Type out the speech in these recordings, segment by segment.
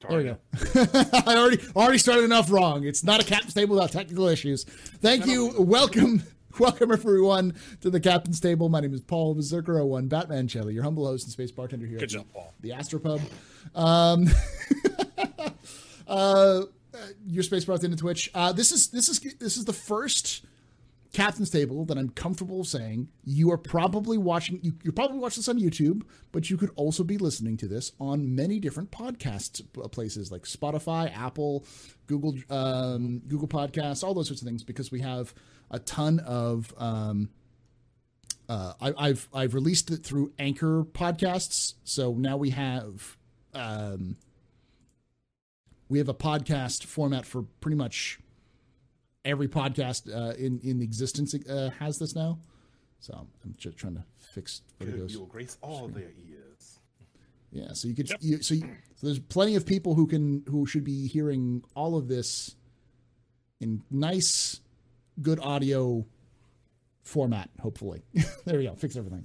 Target. There we go. I already started enough wrong. It's not a captain's table without technical issues. Thank you. Welcome everyone to the captain's table. My name is Paul Bezerker01, Batman Chelly, your humble host and space bartender here. Good job, Paul. The Astro Pub. Your space bartender into Twitch. This is the first captain's table that I'm comfortable saying you are probably watching. You're probably watching this on YouTube, but you could also be listening to this on many different podcast places like Spotify, Apple, Google, Google Podcasts, all those sorts of things, because we have a ton of. I've released it through Anchor Podcasts, so now we have. We have a podcast format for pretty much every podcast in existence has this now. So I'm just trying to fix Vertigo's. You'll grace all their ears. Yeah, so you could so there's plenty of people who should be hearing all of this in nice, good audio format. Hopefully, there we go. Fix everything.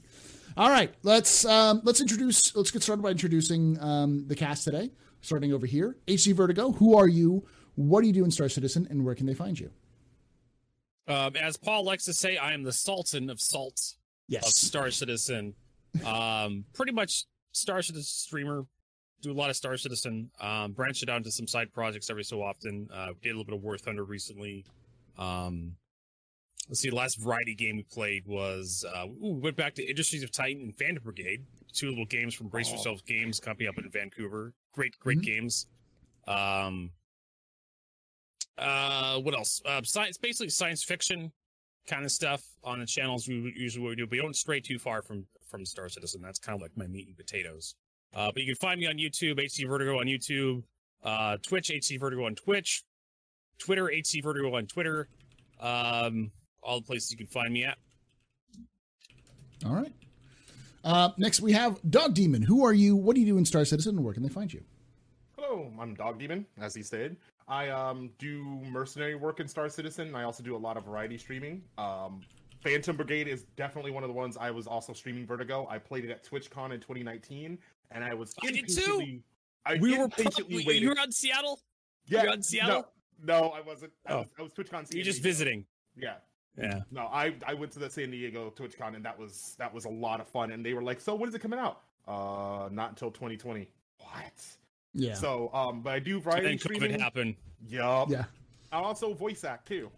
All right, let's get started by introducing the cast today. Starting over here, HC Vertigo, who are you? What do you do in Star Citizen, and where can they find you? As Paul likes to say, I am the Sultan of Salts of Star Citizen. Pretty much Star Citizen streamer, do a lot of Star Citizen, branch it out into some side projects every so often. Did a little bit of War Thunder recently. Let's see, the last variety game we played was, we went back to Industries of Titan and Phantom Brigade, two little games from Brace Yourself Games, company up in Vancouver. Great games. What else? Science, basically science fiction kind of stuff on the channels. We usually what we do, but we don't stray too far from Star Citizen. That's kind of like my meat and potatoes. But you can find me on YouTube, HC Vertigo on YouTube, Twitch, HC Vertigo on Twitch, Twitter, HC Vertigo on Twitter. All the places you can find me at. All right. Next, we have Dog Demon. Who are you? What do you do in Star Citizen? And where can they find you? Hello, I'm Dog Demon, as he said. I do mercenary work in Star Citizen. I also do a lot of variety streaming. Phantom Brigade is definitely one of the ones I was also streaming Vertigo. I played it at TwitchCon in 2019, and I was patiently waiting. You were on Seattle? Yeah. You were on Seattle? No, I wasn't. I was TwitchCon. You're just visiting. Yeah. Yeah. No, I went to the San Diego TwitchCon, and that was a lot of fun. And they were like, "So when is it coming out?" Not until 2020. What? Yeah. So but I do variety streaming. Then COVID happened. Yup. Yeah. I also voice act too,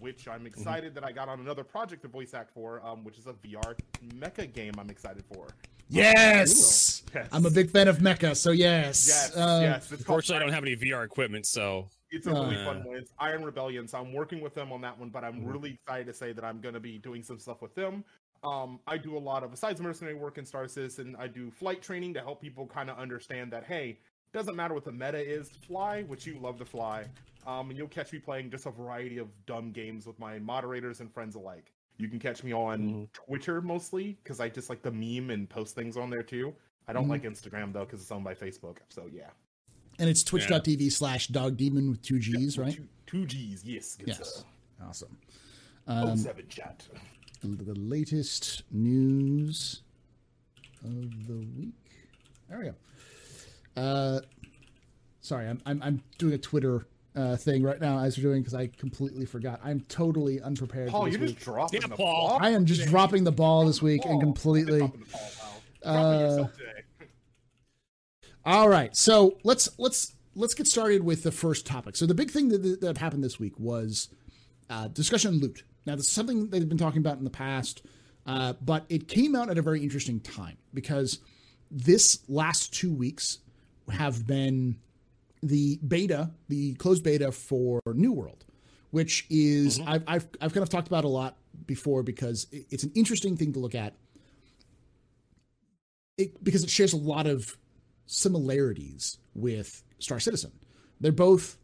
which I'm excited that I got on another project to voice act for, which is a VR mecha game. I'm excited for. Yes. Yes. I'm a big fan of mecha, so yes. Yes. Yes. Unfortunately, I don't have any VR equipment, so. It's a really fun one. It's Iron Rebellion, so I'm working with them on that one, but I'm really excited to say that I'm going to be doing some stuff with them. I do a lot of, besides mercenary work in Star Citizen, I do flight training to help people kind of understand that, hey, it doesn't matter what the meta is, fly, which you love to fly. And you'll catch me playing just a variety of dumb games with my moderators and friends alike. You can catch me on Twitter mostly, because I just like the meme and post things on there too. I don't like Instagram, though, because it's owned by Facebook, so yeah. And it's twitch.tv/dogdemon with 2 G's, right? Two G's, yes. Yes. Awesome. 07 chat. The latest news of the week. There we go. Sorry, I'm doing a Twitter thing right now as we're doing because I completely forgot. I'm totally unprepared. Paul, you're just dropping the ball. I am just dropping the ball this week and completely. Dropping yourself today. All right, so let's get started with the first topic. So the big thing that happened this week was discussion on loot. Now, this is something they've been talking about in the past, but it came out at a very interesting time because this last 2 weeks have been the closed beta for New World, which is I've kind of talked about a lot before because it's an interesting thing to look at. Because it shares a lot of similarities with Star Citizen. They're both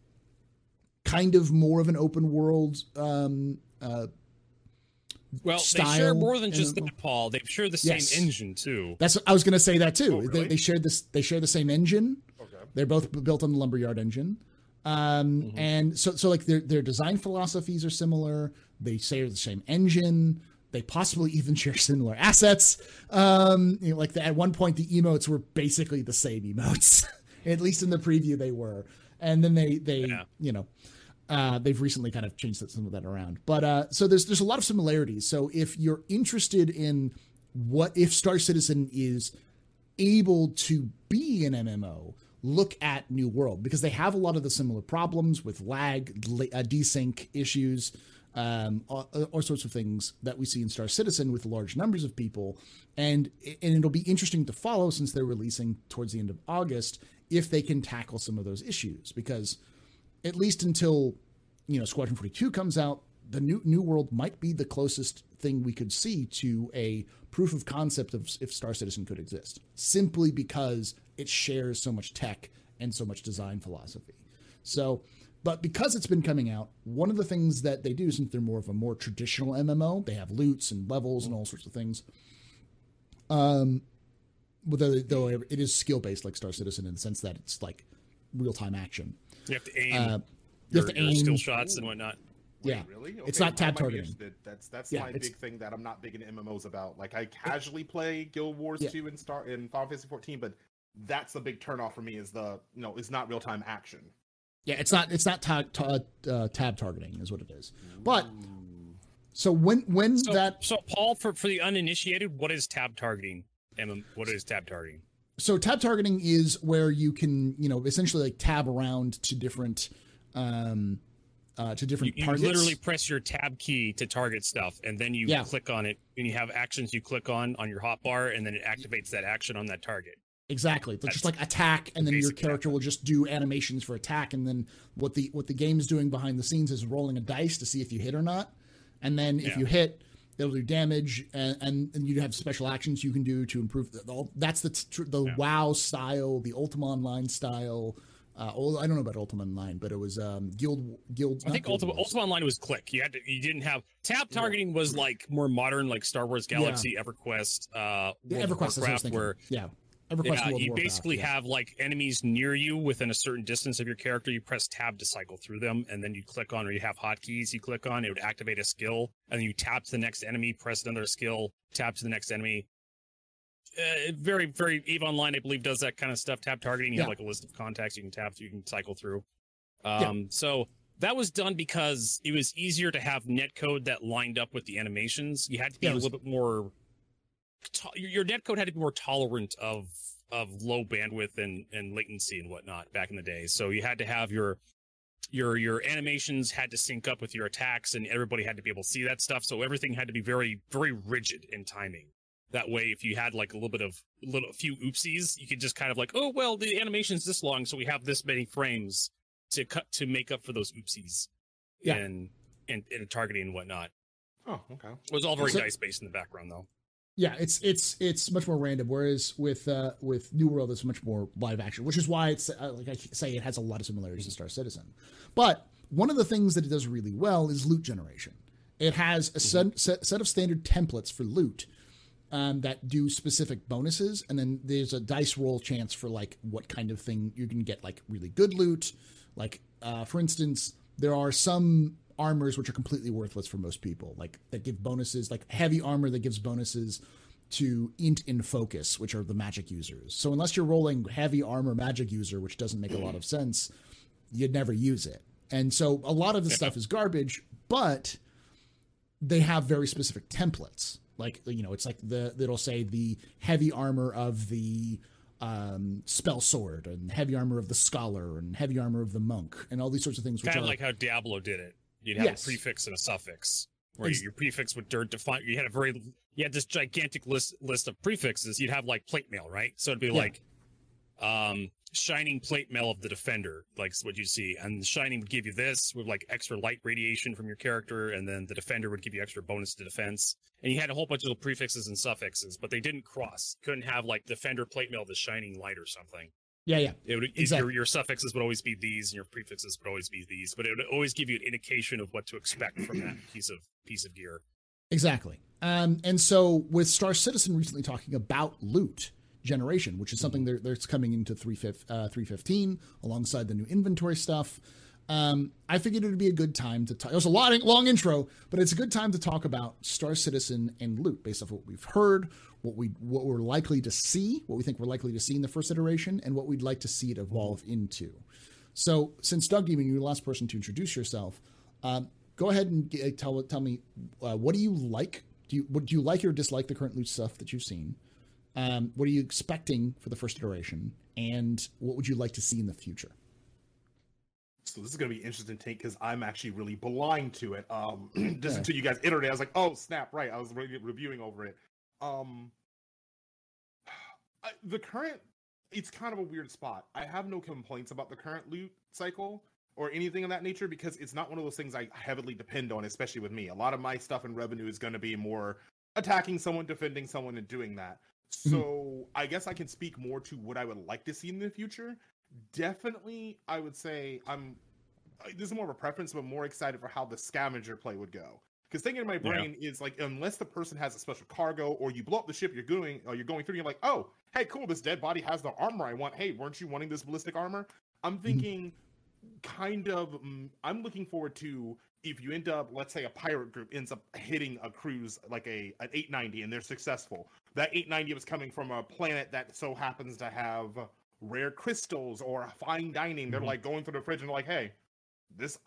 kind of more of an open world style. They share more than just that, Paul. They share the same engine too. That's what I was going to say that too. Oh, really? They share the same engine. Okay. They're both built on the Lumberyard engine. And so like their design philosophies are similar. They share the same engine. They possibly even share similar assets. At one point, the emotes were basically the same emotes. At least in the preview they were. And then they you know, they've recently kind of changed some of that around. But so there's a lot of similarities. So if you're interested in what if Star Citizen is able to be an MMO, look at New World, because they have a lot of the similar problems with lag, desync issues, all sorts of things that we see in Star Citizen with large numbers of people. And it'll be interesting to follow, since they're releasing towards the end of August, if they can tackle some of those issues, because at least until, you know, Squadron 42 comes out, the New World might be the closest thing we could see to a proof of concept of if Star Citizen could exist, simply because it shares so much tech and so much design philosophy. So, but because it's been coming out, one of the things that they do, since they're more of a more traditional MMO, they have loots and levels and all sorts of things. Though it is skill-based like Star Citizen, in the sense that it's like real-time action. You have to aim. You have to aim. Skill shots and whatnot. Yeah, wait, really? Okay, it's not tab targeting. That's my big thing that I'm not big into MMOs about. Like, I casually play Guild Wars 2 and Final Fantasy 14, but that's the big turnoff for me. Is the it's not real time action. Yeah, it's not tab targeting is what it is. But so when Paul, for the uninitiated, what is tab targeting? What is tab targeting? So tab targeting is where you can essentially like tab around to different. You targets. You literally press your tab key to target stuff, and then you click on it, and you have actions you click on your hotbar, and then it activates that action on that target. Exactly. That's just like attack, and then your character will just do animations for attack, and then what the game's doing behind the scenes is rolling a dice to see if you hit or not, and then if you hit, it'll do damage, and you have special actions you can do to improve. That's the WoW style, the Ultima Online style. I don't know about Ultima Online, but it was Guild. I think Ultima Online was click. You didn't have tab targeting. Was like more modern, like Star Wars Galaxy, EverQuest, EverQuest Warcraft, where EverQuest. You basically have like enemies near you within a certain distance of your character. You press tab to cycle through them, and then you click on, or you have hotkeys. You click on, it would activate a skill, and then you tap to the next enemy, press another skill, tap to the next enemy. Very, very. EVE Online, I believe, does that kind of stuff. Tab targeting. You have like a list of contacts you can tap, you can cycle through. So that was done because it was easier to have netcode that lined up with the animations. You had to be a little bit more. Your netcode had to be more tolerant of low bandwidth and latency and whatnot back in the day. So you had to have your animations had to sync up with your attacks, and everybody had to be able to see that stuff. So everything had to be very, very rigid in timing. That way, if you had like a few oopsies, you could just kind of like, oh well, the animation's this long, so we have this many frames to cut to make up for those oopsies, and targeting and whatnot. Oh, okay. It was all very dice based in the background, though. Yeah, it's much more random. Whereas with New World, it's much more live action, which is why it's like I say, it has a lot of similarities to Star Citizen. But one of the things that it does really well is loot generation. It has a set of standard templates for loot. That do specific bonuses, and then there's a dice roll chance for like what kind of thing you can get, like really good loot. Like for instance, there are some armors which are completely worthless for most people, like that give bonuses, like heavy armor that gives bonuses to int and focus, which are the magic users. So unless you're rolling heavy armor magic user, which doesn't make a lot of sense, you'd never use it. And so a lot of the stuff is garbage, but they have very specific templates. Like, it's like it'll say the heavy armor of the spell sword, and heavy armor of the scholar, and heavy armor of the monk, and all these sorts of things. Kind of like how Diablo did it. You'd have a prefix and a suffix, where your prefix would define. You had this gigantic list of prefixes. You'd have like plate mail, right? So it'd be like shining plate mail of the defender, like what you see, and the shining would give you this with like extra light radiation from your character, and then the defender would give you extra bonus to defense. And you had a whole bunch of little prefixes and suffixes, but they didn't cross. Couldn't have like defender plate mail, the shining light or something. Yeah. Your suffixes would always be these, and your prefixes would always be these, but it would always give you an indication of what to expect from that piece of gear. Exactly. And so with Star Citizen recently talking about loot generation, which is something that's coming into 3.15 alongside the new inventory stuff. I figured it would be a good time to talk. It was a long intro, but it's a good time to talk about Star Citizen and loot based off of what we've heard, what we're likely to see, what we think we're likely to see in the first iteration, and what we'd like to see it evolve into. So since Dog Demon, you're the last person to introduce yourself, go ahead and tell me, what do you like? Do you like or dislike the current loot stuff that you've seen? What are you expecting for the first iteration? And what would you like to see in the future? So this is going to be an interesting take because I'm actually really blind to it. Just until you guys entered it, I was like, oh, snap, right. I was reviewing over it. The current, it's kind of a weird spot. I have no complaints about the current loot cycle or anything of that nature because it's not one of those things I heavily depend on, especially with me. A lot of my stuff and revenue is going to be more attacking someone, defending someone, and doing that. So I guess I can speak more to what I would like to see in the future. Definitely, I would say this is more of a preference, but more excited for how the scavenger play would go. Because thinking in my brain is like, unless the person has a special cargo or you blow up the ship you're going through, you're like, oh, hey, cool, this dead body has the armor I want. Hey, weren't you wanting this ballistic armor? I'm thinking I'm looking forward to if you end up, let's say a pirate group ends up hitting a cruise, like an 890, and they're successful. That 890 was coming from a planet that so happens to have rare crystals or fine dining. They're like going through the fridge and like, hey, this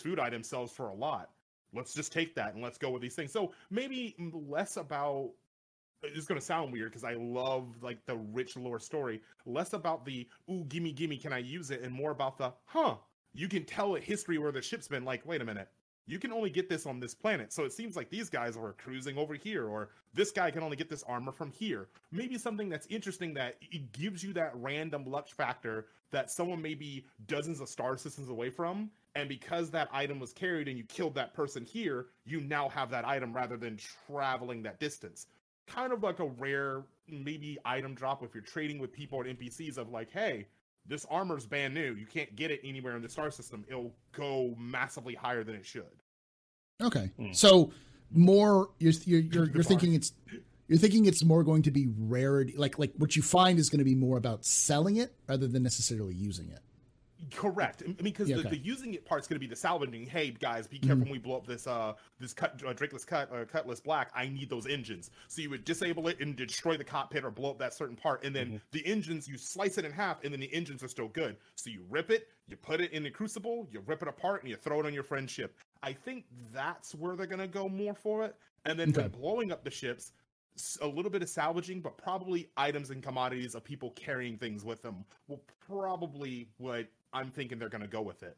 food item sells for a lot. Let's just take that and let's go with these things. So maybe less about, it's going to sound weird because I love like the rich lore story, less about the, ooh, gimme, can I use it? And more about the, you can tell a history where the ship's been like, wait a minute, you can only get this on this planet. So it seems like these guys were cruising over here, or this guy can only get this armor from here. Maybe something that's interesting that it gives you that random luck factor that someone may be dozens of star systems away from. And because that item was carried and you killed that person here, you now have that item rather than traveling that distance. Kind of like a rare maybe item drop if you're trading with people or NPCs of like, hey, this armor's brand new. You can't get it anywhere in the star system. It'll go massively higher than it should. Okay, so more you're thinking it's more going to be rarity, like what you find is going to be more about selling it rather than necessarily using it. Correct. I mean, because the using it part's going to be the salvaging. Hey guys, be careful when we blow up this Cutlass Black. I need those engines. So you would disable it and destroy the cockpit or blow up that certain part, and then the engines, you slice it in half, and then the engines are still good. So you rip it, you put it in the crucible, you rip it apart, and you throw it on your friend's ship. I think that's where they're going to go more for it. And then when blowing up the ships, a little bit of salvaging, but probably items and commodities of people carrying things with them will probably what I'm thinking they're going to go with it.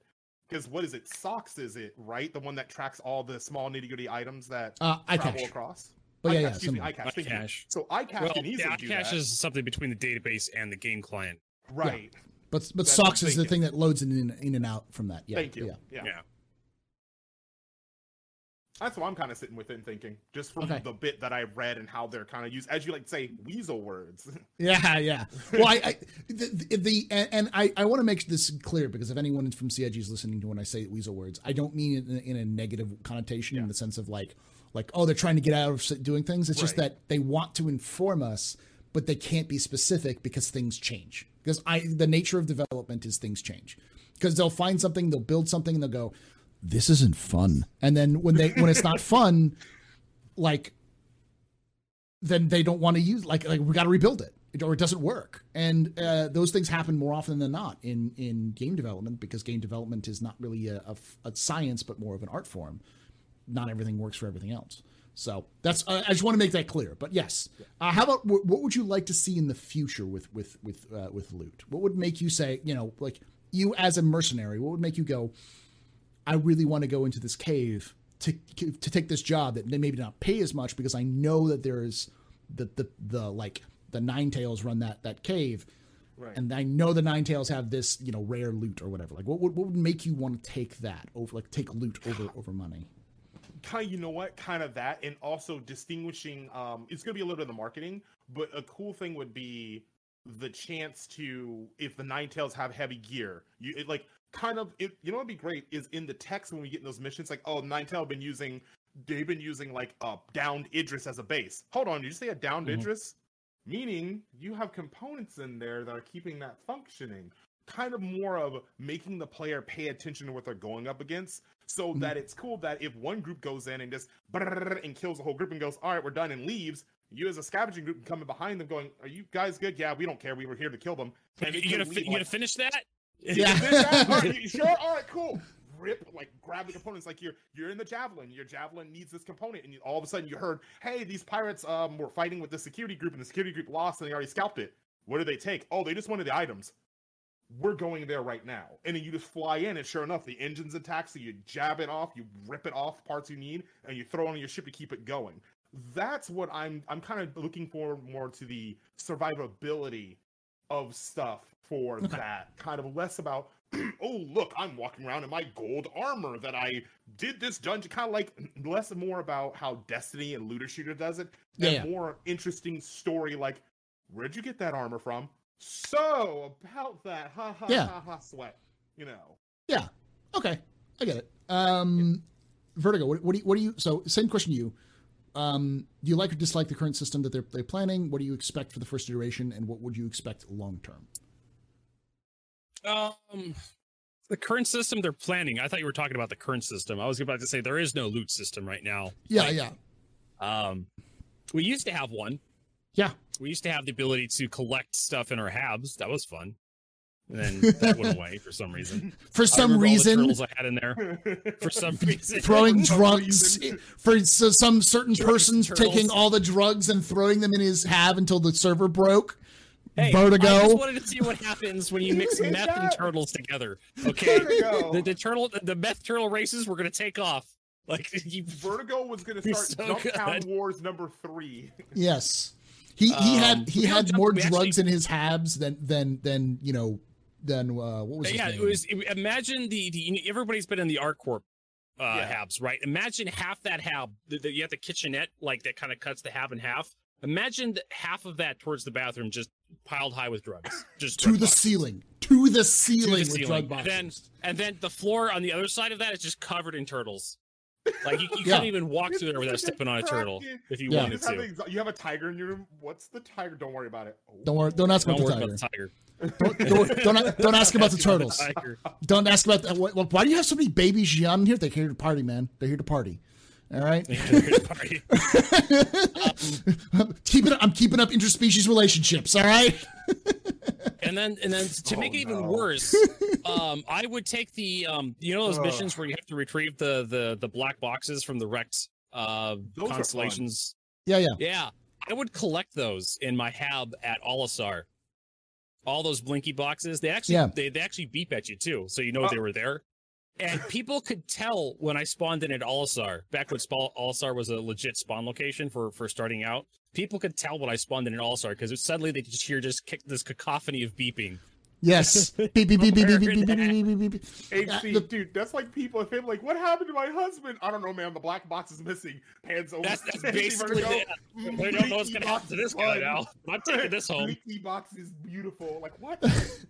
Because what is it? Socks, is it, right? The one that tracks all the small nitty-gritty items that travel across? Oh, yeah, iCache. So iCache can easily do that. iCache is something between the database and the game client. Right. Yeah. But Socks is the thing that loads in and out from that. Yeah. Thank you. Yeah. That's what I'm kind of sitting within thinking, just from the bit that I read and how they're kind of used, as you like to say, weasel words. Yeah. Well, I want to make this clear, because if anyone from CIG is listening to when I say weasel words, I don't mean it in a negative connotation in the sense of like, oh, they're trying to get out of doing things. It's just that they want to inform us, but they can't be specific because things change. Because the nature of development is things change. Because they'll find something, they'll build something, and they'll go, this isn't fun. And then when it's not fun, like, then they don't want to use, like we got to rebuild it, or it doesn't work. And those things happen more often than not in game development, because game development is not really a science, but more of an art form. Not everything works for everything else. So that's, I just want to make that clear, but yes. How about, what would you like to see in the future with loot? What would make you say, like you as a mercenary, what would make you go, I really want to go into this cave to take this job that they maybe not pay as much, because I know that there is the Nine Tails run that cave, right? And I know the Nine Tails have this rare loot or whatever. Like, what would make you want to take that over? Like, take loot over money? Kind of, kind of that, and also distinguishing. It's going to be a little bit of the marketing, but a cool thing would be the chance to, if the Nine Tails have heavy gear, what'd be great is in the text when we get in those missions, like, oh, Ninetales they've been using like a downed Idris as a base. Hold on, did you say a downed Idris? Meaning you have components in there that are keeping that functioning. kind of more of making the player pay attention to what they're going up against, so that it's cool that if one group goes in and just and kills the whole group and goes, all right, we're done, and leaves, you as a scavenging group coming behind them going, are you guys good? Yeah, we don't care. We were here to kill them. And you gonna finish that? Yeah. All right, you sure? All right, cool. Rip, like, grab the components. Like, you're in the Javelin. Your Javelin needs this component. And all of a sudden you heard, hey, these pirates were fighting with the security group, and the security group lost, and they already scalped it. What did they take? Oh, they just wanted the items. We're going there right now. And then you just fly in, and sure enough, the engine's attacked, so you jab it off, you rip it off, parts you need, and you throw it on your ship to keep it going. That's what I'm kind of looking for, more to the survivability of stuff for that. Kind of less about, oh, look, I'm walking around in my gold armor that I did this dungeon. Kind of like less and more about how Destiny and Looter Shooter does it, and more interesting story like, where'd you get that armor from? So, about that, sweat, you know. Yeah, okay, I get it. Vertigo, what do you, so same question to you. Do you like or dislike the current system that they're planning? What do you expect for the first iteration, and what would you expect long-term? The current system they're planning, I thought you were talking about the current system. I was about to say there is no loot system right now. We used to have one. Yeah. We used to have the ability to collect stuff in our HABs. That was fun. And then that went away for some reason. All the turtles I had in there. For some reason. Throwing drugs. For some certain person taking all the drugs and throwing them in his HAB until the server broke. Hey, Vertigo. I just wanted to see what happens when you mix meth and turtles together. Okay? The meth turtle races were going to take off. Like, Vertigo was going to start Dumptown Wars number 3. Yes. He had more drugs in his HABs than what was his name? Imagine the everybody's been in the ArcCorp HABs, right? Imagine half that HAB, you have the kitchenette, like, that kind of cuts the HAB in half. Imagine half of that towards the bathroom just piled high with drugs. Just to the ceiling with drug boxes. And then the floor on the other side of that is just covered in turtles. Like, you can't even walk through there without stepping on a turtle if you wanted to. You have a tiger in your room. What's the tiger? Don't worry about it. Don't ask about the tiger. Don't ask about the turtles. Don't ask about that. Why do you have so many babies Gian in here? They're here to party, man. They're here to party. All right. I'm keeping up interspecies relationships. All right. And then to make it even worse, I would take the those missions where you have to retrieve the black boxes from the wrecked constellations. Yeah. I would collect those in my HAB at Olisar. All those blinky boxes. They actually they actually beep at you too, so you know they were there. And people could tell when I spawned in at Olisar, back when Olisar was a legit spawn location for starting out. People could tell when I spawned in at Olisar because suddenly they could just hear this cacophony of beeping. Yes. Beep, beep, beep, beep, beep, beep, beep, beep, beep, beep. HC, dude, that's like people if they're like, what happened to my husband? I don't know, man. The black box is missing. Pans over. That's basically it. They don't know what's going to happen to this guy now. I'm taking this home. Leaky box is beautiful. Like, what? That's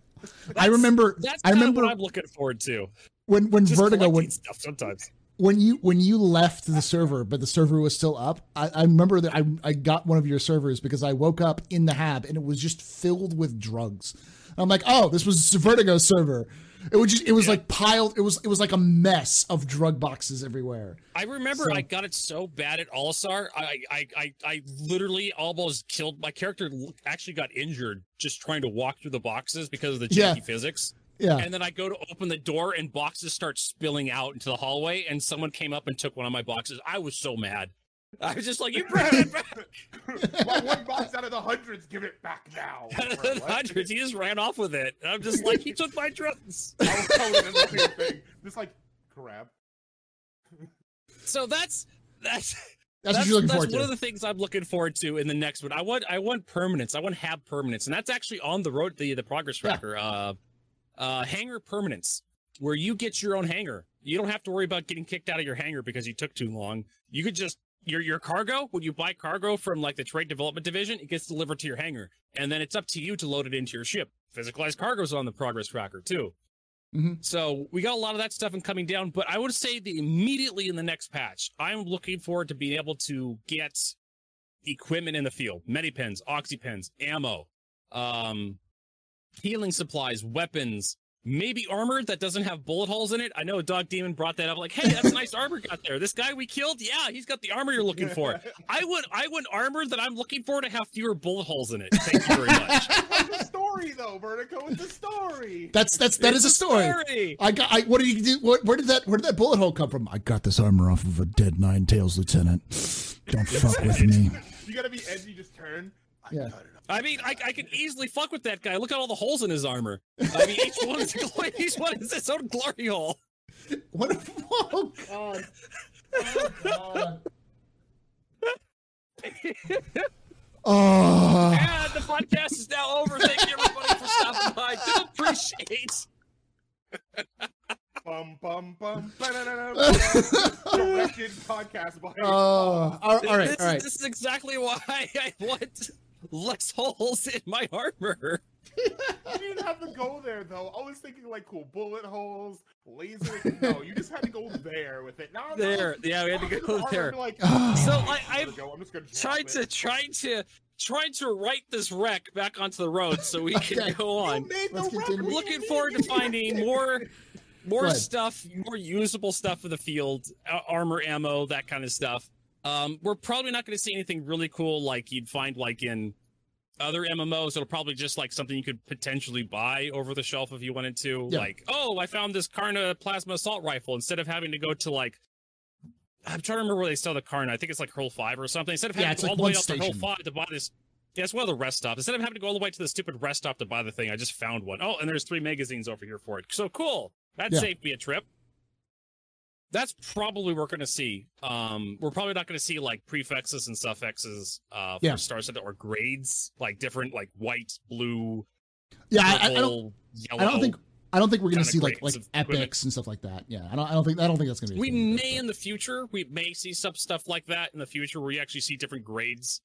what I'm looking forward to. When just Vertigo when stuff sometimes when you left the server, but the server was still up. I remember that I got one of your servers because I woke up in the HAB and it was just filled with drugs. And I'm like, oh, this was Vertigo's server. It was like piled. It was like a mess of drug boxes everywhere. I remember I got it so bad at Olisar. I literally almost killed my character. Actually, got injured just trying to walk through the boxes because of the janky physics. Yeah. And then I go to open the door and boxes start spilling out into the hallway and someone came up and took one of my boxes. I was so mad. I was just like, you brought it back. My one box out of the hundreds, give it back now. Out of the hundreds, he just ran off with it. And I'm just like, he took my drugs. I was telling him the same thing. Just like, grab. So that's one of the things I'm looking forward to in the next one. I want permanence. I want HAB permanence. And that's actually on the road, the progress tracker. Hangar permanence, where you get your own hangar. You don't have to worry about getting kicked out of your hangar because you took too long. You could just your cargo, when you buy cargo from like the trade development division, it gets delivered to your hangar, and then it's up to you to load it into your ship. Physicalized cargo's on the progress tracker too. Mm-hmm. So we got a lot of that stuff in coming down, but I would say that immediately in the next patch, I'm looking forward to being able to get equipment in the field, medipens, oxypens, ammo, healing supplies, weapons, maybe armor that doesn't have bullet holes in it. I know Dog Demon brought that up, like, hey, that's nice armor got there. This guy we killed, yeah, he's got the armor you're looking for. I want armor that I'm looking for to have fewer bullet holes in it. Thank you very much. It's a story, though, Vertigo. It's a story. That is a story. What did you do? Where did that bullet hole come from? I got this armor off of a dead Nine Tails lieutenant. Don't fuck with me. You gotta be edgy. Just turn. Yeah. I mean, I can easily fuck with that guy. Look at all the holes in his armor. I mean, each one is its own glory hole. What a fuck! God. Oh, God. Oh. And the podcast is now over. Thank you, everybody, for stopping by. Do appreciate. Bum, bum, bum, directed podcast by. Oh, all right. This is exactly why I want less holes in my armor. You didn't have to go there, though. I was thinking, like, cool, bullet holes, laser. No, you just had to go there with it. Now there, yeah, we had to go there. Like, so I'm just trying to right this wreck back onto the road so we can go on. I'm looking forward to finding more stuff, more usable stuff in the field, armor, ammo, that kind of stuff. We're probably not going to see anything really cool like you'd find like in other MMOs. It'll probably just like something you could potentially buy over the shelf if you wanted to. Yeah. Like, oh, I found this Karna plasma assault rifle. Instead of having to go to like, I'm trying to remember where they sell the Karna. I think it's like Hurl 5 or something. Instead of having to go all the way up to Hurl 5 to buy this, yeah, it's one of the rest stops. Instead of having to go all the way to the stupid rest stop to buy the thing, I just found one. Oh, and there's 3 magazines over here for it. So cool. That saved me a trip. That's probably we're going to see. We're probably not going to see like prefixes and suffixes for Star Citizen or grades, like different, like white, blue, purple, yellow. I don't think we're going to see like epics and stuff like that. Yeah, I don't think that's going to be. In the future, we may see some stuff like that in the future where you actually see different grades.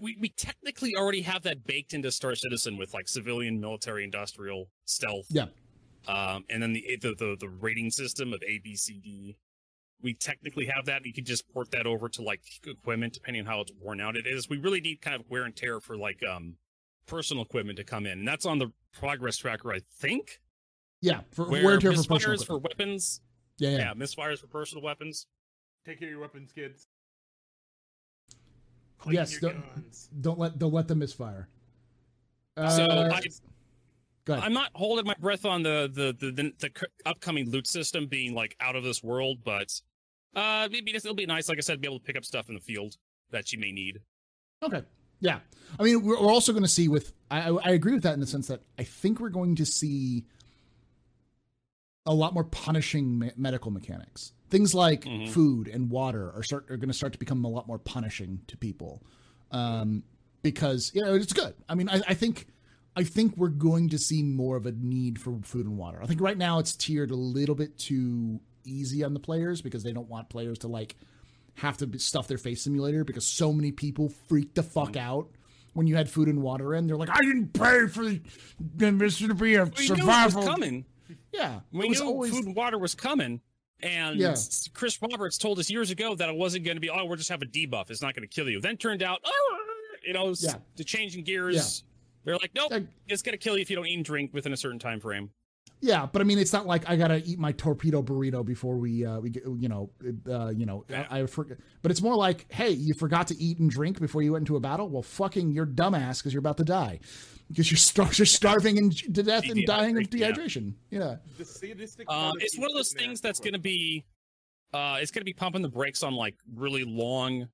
We technically already have that baked into Star Citizen with like civilian, military, industrial, stealth. Yeah. And then the rating system of A, B, C, D, we technically have that. You could just port that over to like equipment, depending on how it's worn out it is. We really need kind of wear and tear for like personal equipment to come in, and that's on the progress tracker, I think. Yeah, for wear and tear for personal for weapons. Yeah, misfires for personal weapons. Take care of your weapons, kids. Clean guns. Don't let them misfire. I'm not holding my breath on the upcoming loot system being like out of this world, but maybe it'll be nice, like I said, to be able to pick up stuff in the field that you may need. Okay, yeah. I mean, we're also going to see with. I agree with that in the sense that I think we're going to see a lot more punishing medical mechanics. Things like food and water are going to start to become a lot more punishing to people, because you know it's good. I mean, I think we're going to see more of a need for food and water. I think right now it's tiered a little bit too easy on the players because they don't want players to like have to stuff their face simulator because so many people freak the fuck out when you had food and water in. They're like, I didn't pay for this to be a survival. We knew it was coming. Yeah. We knew food and water was coming. And Chris Roberts told us years ago that it wasn't going to be, oh, we'll just have a debuff. It's not going to kill you. Then turned out, oh, you know, the changing gears. Yeah. They're like, nope, it's going to kill you if you don't eat and drink within a certain time frame. Yeah, but I mean, it's not like I got to eat my torpedo burrito before we get, I forget. But it's more like, hey, you forgot to eat and drink before you went into a battle? Well, fucking, you're dumbass because you're about to die. Because you're starving to death and dying of dehydration. Yeah. It's one of those things that's going to be, it's going to be pumping the brakes on, like, really long,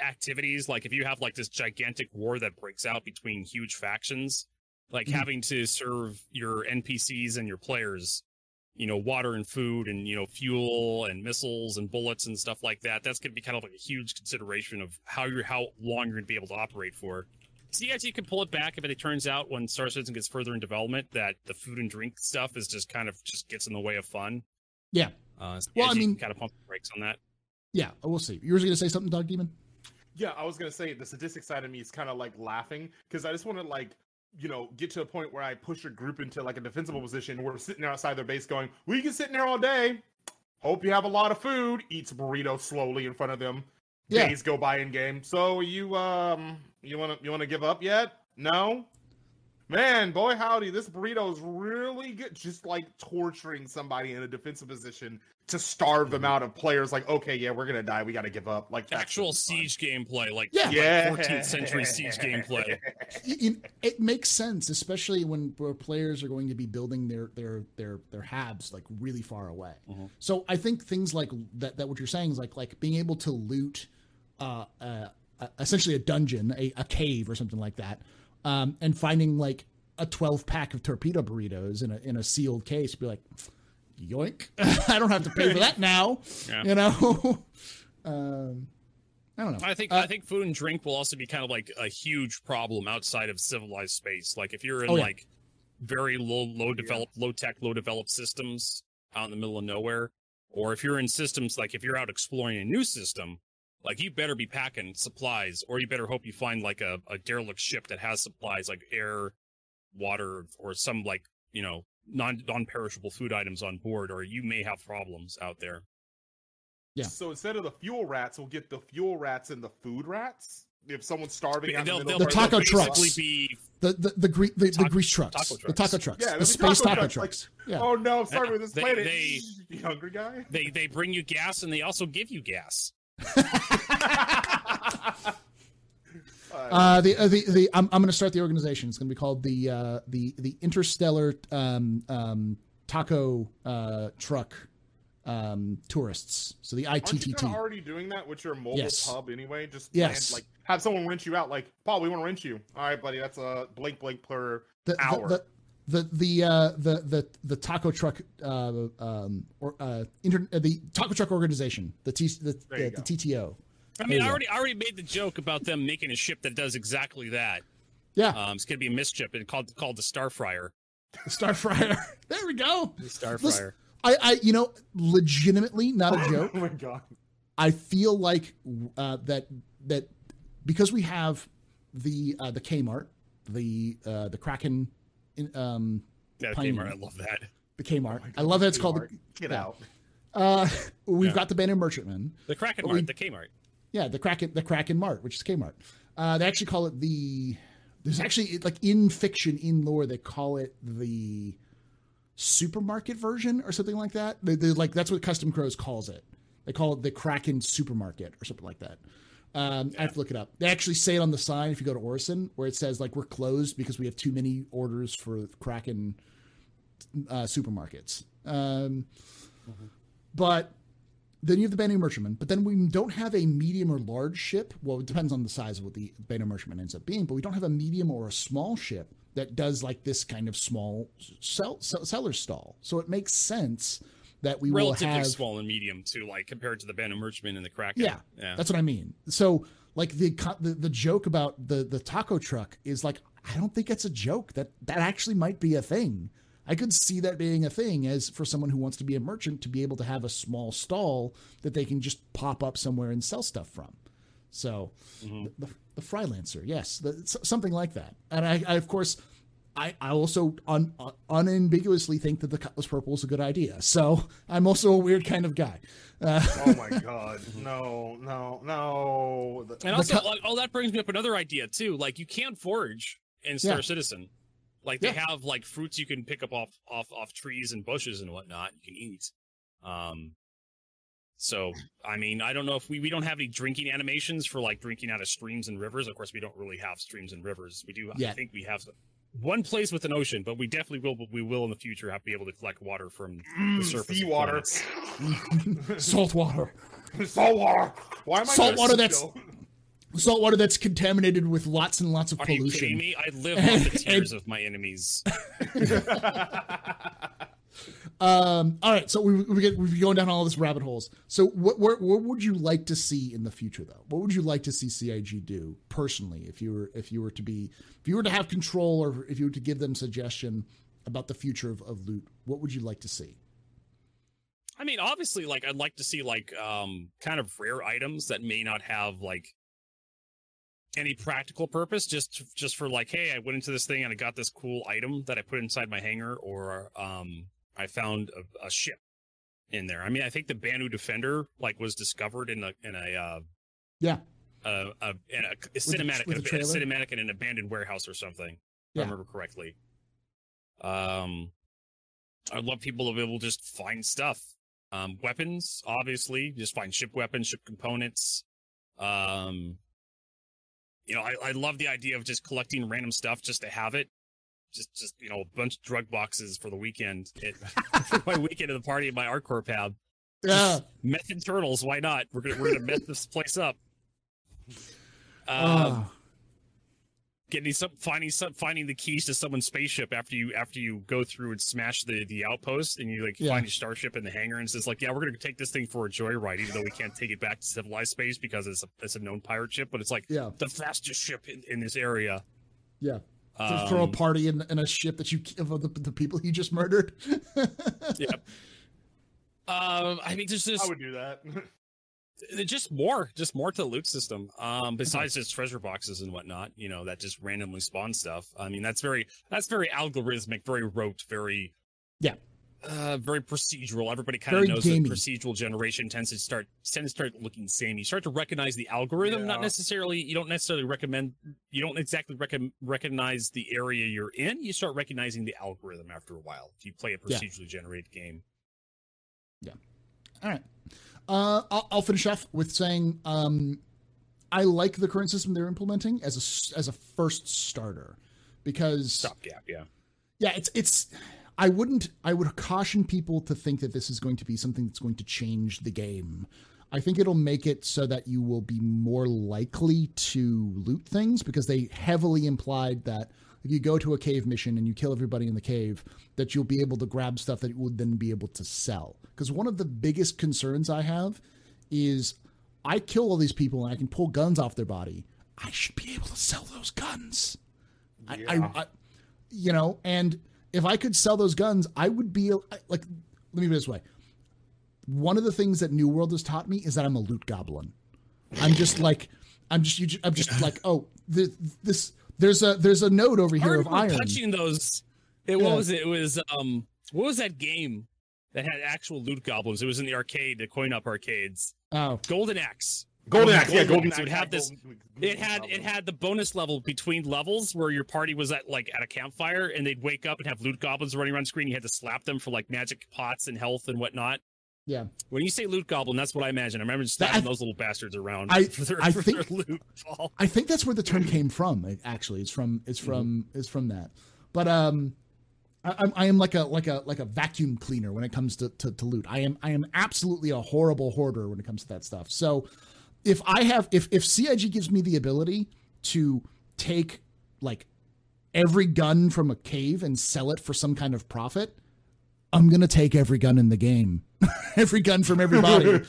activities. Like if you have like this gigantic war that breaks out between huge factions, like having to serve your NPCs and your players, you know, water and food and, you know, fuel and missiles and bullets and stuff like that, that's going to be kind of like a huge consideration of how long you're going to be able to operate for. CIG can pull it back if it turns out when Star Citizen gets further in development that the food and drink stuff is just kind of just gets in the way of fun. Yeah. Well, I mean, kind of pump the brakes on that. Yeah, we'll see. You were going to say something, Dog Demon? Yeah, I was going to say the sadistic side of me is kind of like laughing because I just want to like, you know, get to a point where I push a group into like a defensible position where we're sitting there outside their base going, we can sit in there all day. Hope you have a lot of food. Eats a burrito slowly in front of them. Yeah. Days go by in game. So you want to give up yet? No? Man, boy, howdy, this burrito is really good. Just like torturing somebody in a defensive position to starve them out of players. Like, okay, yeah, we're gonna die. We gotta give up. Like actual siege gameplay, like 14th century siege gameplay. It makes sense, especially when players are going to be building their habs like really far away. Mm-hmm. So I think things like that. That what you're saying is like being able to loot, essentially a dungeon, a cave or something like that. And finding like a 12 pack of torpedo burritos in a sealed case, be like, yoink! I don't have to pay for that now. Yeah. You know, I don't know. I think food and drink will also be kind of like a huge problem outside of civilized space. Like if you're in like very low tech, low developed systems out in the middle of nowhere, or if you're in systems like if you're out exploring a new system. Like, you better be packing supplies, or you better hope you find, like, a derelict ship that has supplies, like air, water, or some, like, you know, non-perishable food items on board, or you may have problems out there. Yeah. So instead of the fuel rats, we'll get the fuel rats and the food rats? If someone's starving out in the middle of the taco trucks. The grease trucks. The taco trucks. Yeah, the space taco trucks. Like, yeah. Oh, no, I'm starving with this planet. You hungry guy? They bring you gas, and they also give you gas. I'm gonna start the organization. It's gonna be called the Interstellar Taco Truck Tourists. So the ITTT. Aren't you kind of already doing that with your mobile pub anyway? Just like have someone rent you out. Like, Paul, we want to rent you. All right, buddy. That's a blink blink per hour. The taco truck the taco truck organization, the TTO. I mean, I already made the joke about them making a ship that does exactly that. Yeah, it's gonna be a misship and called the Starfryer. The Starfryer. There we go. The Starfryer. Listen, I you know, legitimately not a joke. Oh my god. I feel like that because we have the Kmart, the Kraken. Kmart, I love that. The Kmart. Oh God, I love that it's Kmart. Called the... Get out. We've got the Banu Merchantman. The Kraken Mart, the Kmart. Yeah, the Kraken Mart, which is Kmart. They actually call it the... There's actually, like, in fiction, in lore, they call it the supermarket version or something like that. Like, that's what Custom Crows calls it. They call it the Kraken Supermarket or something like that. I have to look it up. They actually say it on the sign if you go to Orison, where it says like we're closed because we have too many orders for Kraken supermarkets. But then you have the Banu Merchantman. But then we don't have a medium or large ship. Well, it depends on the size of what the Banu Merchantman ends up being. But we don't have a medium or a small ship that does like this kind of small seller stall. So it makes sense. That we relatively will have small and medium too, like compared to the Banu Merchantman and the Kraken. Yeah, that's what I mean. So, like the joke about the taco truck is like, I don't think it's a joke. That actually might be a thing. I could see that being a thing as for someone who wants to be a merchant to be able to have a small stall that they can just pop up somewhere and sell stuff from. So, the Frylancer, yes, something like that. And I of course. I also unambiguously think that the Cutlass Purple is a good idea. So I'm also a weird kind of guy. Oh my God. No. And also, that brings me up another idea too. Like you can't forage in Star Citizen. Like they have like fruits you can pick up off trees and bushes and whatnot. You can eat. So, I mean, I don't know if we don't have any drinking animations for like drinking out of streams and rivers. Of course, we don't really have streams and rivers. We do. Yeah. I think we have one place with an ocean, but we definitely will. But we will in the future have to be able to collect water from the surface. Sea water, salt water, salt water. Why am I salt water? Salt water that's contaminated with lots and lots of pollution. Are you kidding me? I live on the tears of my enemies. All right, so we're going down all these rabbit holes. So what would you like to see in the future, though? What would you like to see CIG do personally, if you were to have control, or if you were to give them suggestion about the future of loot? What would you like to see? I mean, obviously, like I'd like to see like kind of rare items that may not have like any practical purpose, just for like, hey, I went into this thing and I got this cool item that I put inside my hangar, or I found a ship in there. I mean, I think the Banu Defender like was discovered in a cinematic in an abandoned warehouse or something. if I remember correctly. I'd love people to be able to just find stuff. Weapons, obviously, just find ship weapons, ship components. I love the idea of just collecting random stuff just to have it. Just a bunch of drug boxes for the weekend. For my weekend of the party at my art corp pub. Yeah. Meth and turtles, why not? We're gonna mess this place up. Finding the keys to someone's spaceship after you go through and smash the outpost, and you find a starship in the hangar, and says we're gonna take this thing for a joyride, even though we can't take it back to civilized space because it's a known pirate ship, but it's the fastest ship in this area. Yeah. To throw a party in a ship of the people you just murdered. Yep. I mean, there's just... I would do that. Just more to the loot system. Besides just treasure boxes and whatnot, that just randomly spawns stuff. I mean, that's very algorithmic, very rote, very... Yeah. Very procedural. Everybody kind of knows that procedural generation tends to start looking samey. You start to recognize the algorithm, you don't exactly recognize the area you're in. You start recognizing the algorithm after a while. If you play a procedurally generated game. Yeah. All right. I'll finish off with saying I like the current system they're implementing as a first starter, because stopgap. Yeah. Yeah. It's. I would caution people to think that this is going to be something that's going to change the game. I think it'll make it so that you will be more likely to loot things, because they heavily implied that if you go to a cave mission and you kill everybody in the cave, that you'll be able to grab stuff that you would then be able to sell. Because one of the biggest concerns I have is I kill all these people and I can pull guns off their body. I should be able to sell those guns. Yeah. And... if I could sell those guns, I would be like, let me put it this way. One of the things that New World has taught me is that I'm a loot goblin. There's a node over here of iron. Touching those. What was that game that had actual loot goblins? It was in the arcade, the coin up arcades. Oh, Golden Axe. Golden Axe. It had the bonus level between levels where your party was at a campfire, and they'd wake up and have loot goblins running around the screen. You had to slap them for magic pots and health and whatnot. Yeah. When you say loot goblin, that's what I imagine. I remember slapping those little bastards around for their loot. I think that's where the term came from. It's from that. But I am like a vacuum cleaner when it comes to loot. I am absolutely a horrible hoarder when it comes to that stuff. So. If CIG gives me the ability to take every gun from a cave and sell it for some kind of profit, I'm going to take every gun in the game, every gun from everybody.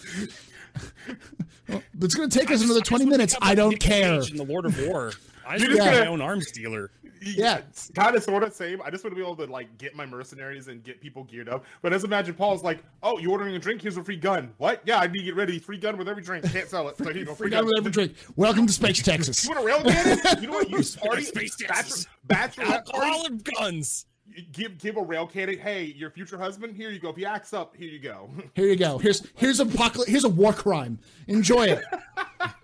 It's going to take us another 20 minutes. I don't care. In the Lord of War, I just want my own arms dealer. Yeah. It's kind of sort of same. I just want to be able to get my mercenaries and get people geared up. But as imagine Paul's oh, you're ordering a drink? Here's a free gun. What? Yeah, I need to get ready. Free gun with every drink. Can't sell it. So here you go. Free gun with every drink. Welcome to Space Texas. You want to railgun it? You know what? You party. Space Texas. Alcohol and guns. Give a rail cannon. Hey, your future husband. Here you go. If he acts up, here you go. Here you go. Here's apocalypse. Here's a war crime. Enjoy it.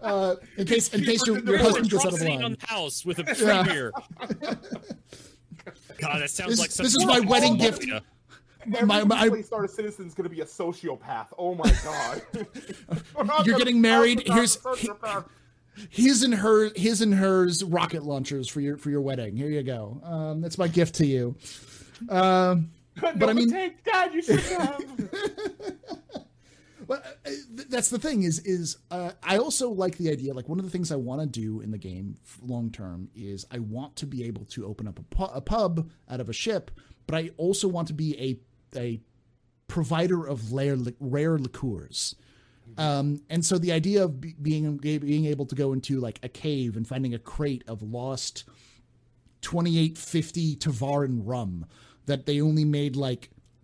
In case your husband gets out of line. On the house with a premiere. Yeah. God, that sounds like something. This is my wedding gift. Yeah. Every Star Citizen is going to be a sociopath. Oh my god. You're getting married. His and hers rocket launchers for your wedding. Here you go. That's my gift to you. But I mean, take God, you should have. Well, that's the thing is I also like the idea. One of the things I want to do in the game long term is I want to be able to open up a pub out of a ship, but I also want to be a provider of rare liqueurs. And so the idea of being able to go into a cave and finding a crate of lost 2850 Tavarin rum that they only made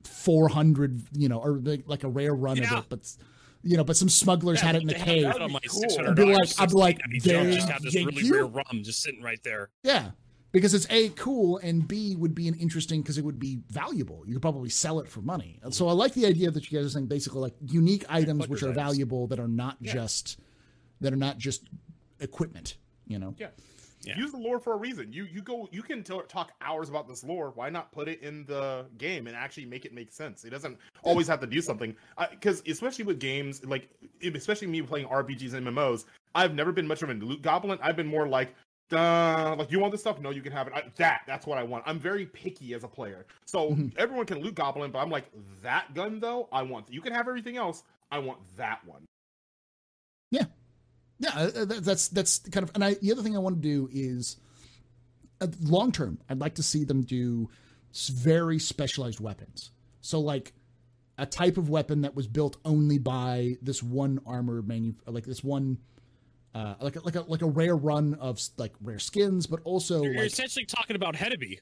400, or a rare run of it, but some smugglers had it in the cave. Rare rum just sitting right there. Yeah. Because it's A, cool, and B, would be an interesting, because it would be valuable. You could probably sell it for money. And so I like the idea that you guys are saying basically unique items which are valuable that are not just equipment. Yeah. Yeah. Use the lore for a reason. You can talk hours about this lore. Why not put it in the game and actually make it make sense? It doesn't always have to do something. Because especially with games, like especially me playing RPGs and MMOs, I've never been much of a loot goblin. I've been more like, you want this stuff? No, you can have it. That's what I want. I'm very picky as a player. So everyone can loot goblin, but I'm like, that gun though, I want. You can have everything else. I want that one. Yeah. Yeah, that's kind of, and the other thing I want to do is, long term, I'd like to see them do very specialized weapons. So like a type of weapon that was built only by this one armor like a rare run of like rare skins, but also you're essentially talking about Hedeby,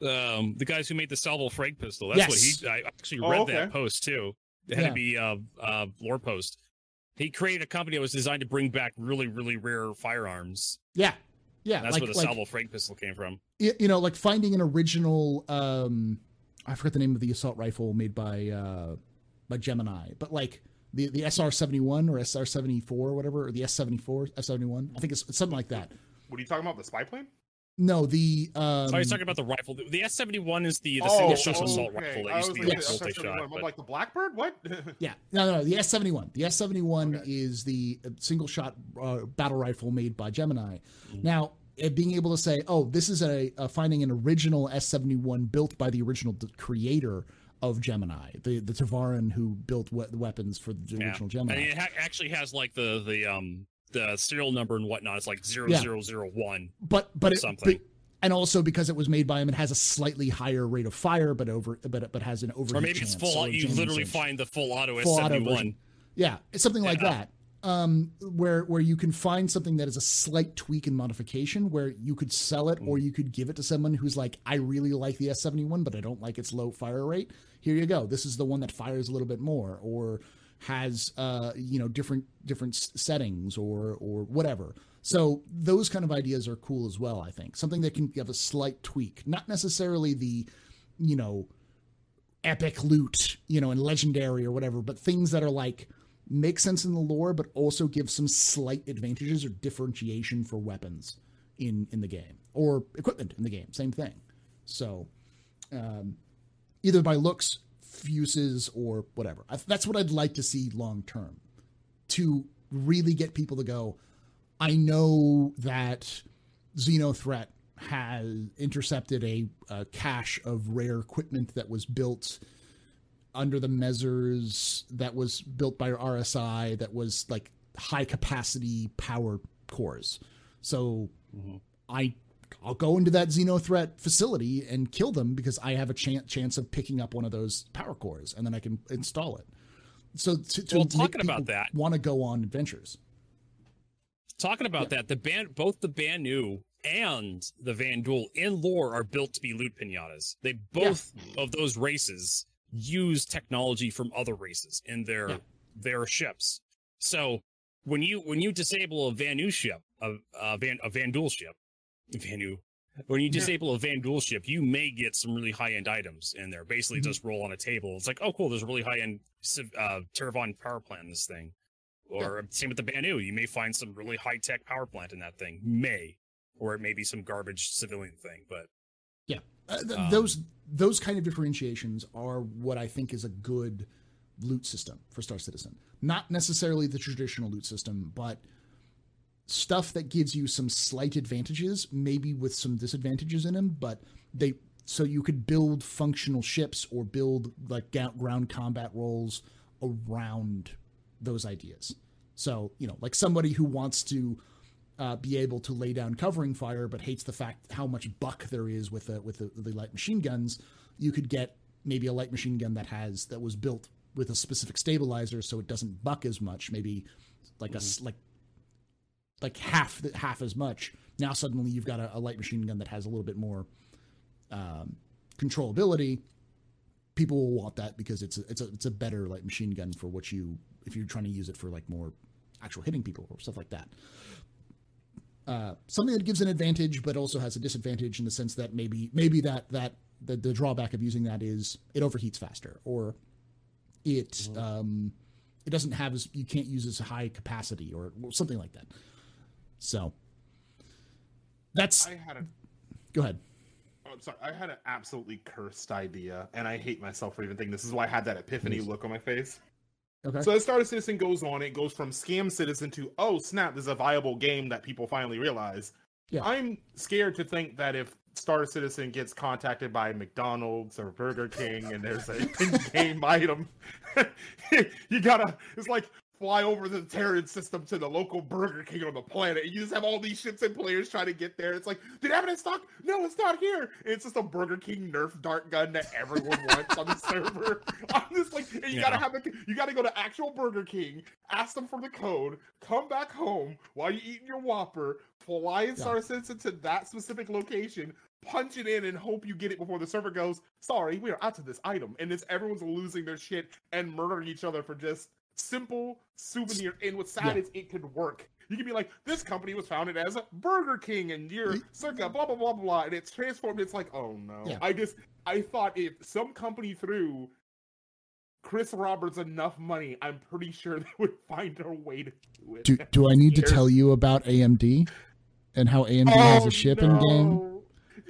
the guys who made the salvo frag pistol. That's yes. what he. I actually read that post too. The Hedeby lore post. He created a company that was designed to bring back really, really rare firearms. Yeah, yeah. And that's where the salvo frag pistol came from. You know, like finding an original, I forget the name of the assault rifle made by Gemini, but like the SR-71 or SR-74 or whatever, or the S-74, S-71. I think it's something like that. What are you talking about, the spy plane? No, the... Sorry, he's talking about the rifle. The S-71 is the single-shot assault rifle that used to be like a multi-shot. I'm like, the Blackbird? What? Yeah. No, the S-71. The S-71 is the single-shot battle rifle made by Gemini. Mm-hmm. Now, being able to say, this is finding an original S-71 built by the original creator of Gemini, the Tavarin who built the weapons for the original Gemini. And it actually has, like, the serial number and whatnot. It's like 0001. And also because it was made by him, it has a slightly higher rate of fire, but has an overheat. Or maybe it's full. So you literally find the full auto S71. Yeah, it's something like that. Where you can find something that is a slight tweak and modification, where you could sell it or you could give it to someone who's like, I really like the S71, but I don't like its low fire rate. Here you go. This is the one that fires a little bit more, or has different settings or whatever. So those kind of ideas are cool as well. I think something that can have a slight tweak, not necessarily the epic loot and legendary or whatever, but things that are like make sense in the lore but also give some slight advantages or differentiation for weapons in the game or equipment in the game, same thing. So either by looks, fuses, or whatever. That's what I'd like to see long term, to really get people to go, I know that Xenothreat has intercepted a cache of rare equipment that was built under the Mezzers, that was built by RSI, that was like high capacity power cores. So I'll go into that Xenothreat facility and kill them because I have a chance of picking up one of those power cores, and then I can install it. So to talking about that, want to go on adventures. Talking about that, both the Banu and the Vanduul in lore are built to be loot pinatas. They both of those races use technology from other races in their ships. So when you disable a Vanu ship, a Vanduul ship. When you disable a Vanduul ship, you may get some really high-end items in there. Basically, just roll on a table. It's like, cool, there's a really high-end Tervan power plant in this thing. Or same with the Banu. You may find some really high-tech power plant in that thing. Or it may be some garbage civilian thing, but... Yeah. Those kind of differentiations are what I think is a good loot system for Star Citizen. Not necessarily the traditional loot system, but... stuff that gives you some slight advantages, maybe with some disadvantages in them, but so you could build functional ships or build like ground combat roles around those ideas. So, like somebody who wants to be able to lay down covering fire, but hates the fact how much buck there is with the light machine guns, you could get maybe a light machine gun that was built with a specific stabilizer, so it doesn't buck as much. Maybe like like half as much. Now suddenly you've got a light machine gun that has a little bit more controllability. People will want that because it's a better light machine gun for if you're trying to use it for like more actual hitting people or stuff like that. Something that gives an advantage but also has a disadvantage in the sense that maybe the drawback of using that is it overheats faster, or it doesn't have you can't use as high capacity or something like that. So Go ahead. Oh, I'm sorry. I had an absolutely cursed idea, and I hate myself for even thinking this. This is why I had that epiphany look on my face. Okay. So as Star Citizen goes on, it goes from scam citizen to, oh snap, this is a viable game that people finally realize. Yeah. I'm scared to think that if Star Citizen gets contacted by McDonald's or Burger King and there's a in-game item, you gotta, it's like fly over the Terran system to the local Burger King on the planet, and you just have all these ships and players trying to get there. It's like, did it have it in stock? No, it's not here. And it's just a Burger King Nerf dart gun that everyone wants on the server. I'm just like, and you gotta have the, you gotta go to actual Burger King, ask them for the code, come back home while you eat your Whopper, fly Star Citizen to that specific location, punch it in, and hope you get it before the server goes, sorry, we are out to this item, and it's everyone's losing their shit and murdering each other for just simple souvenir. And what's sad is it could work. You could be like, this company was founded as a Burger King and you're circa blah blah blah blah, and it's transformed. It's like, oh no. I thought if some company threw Chris Roberts enough money, I'm pretty sure they would find a way to do it. Do I need to tell you about AMD and how AMD has a ship in game?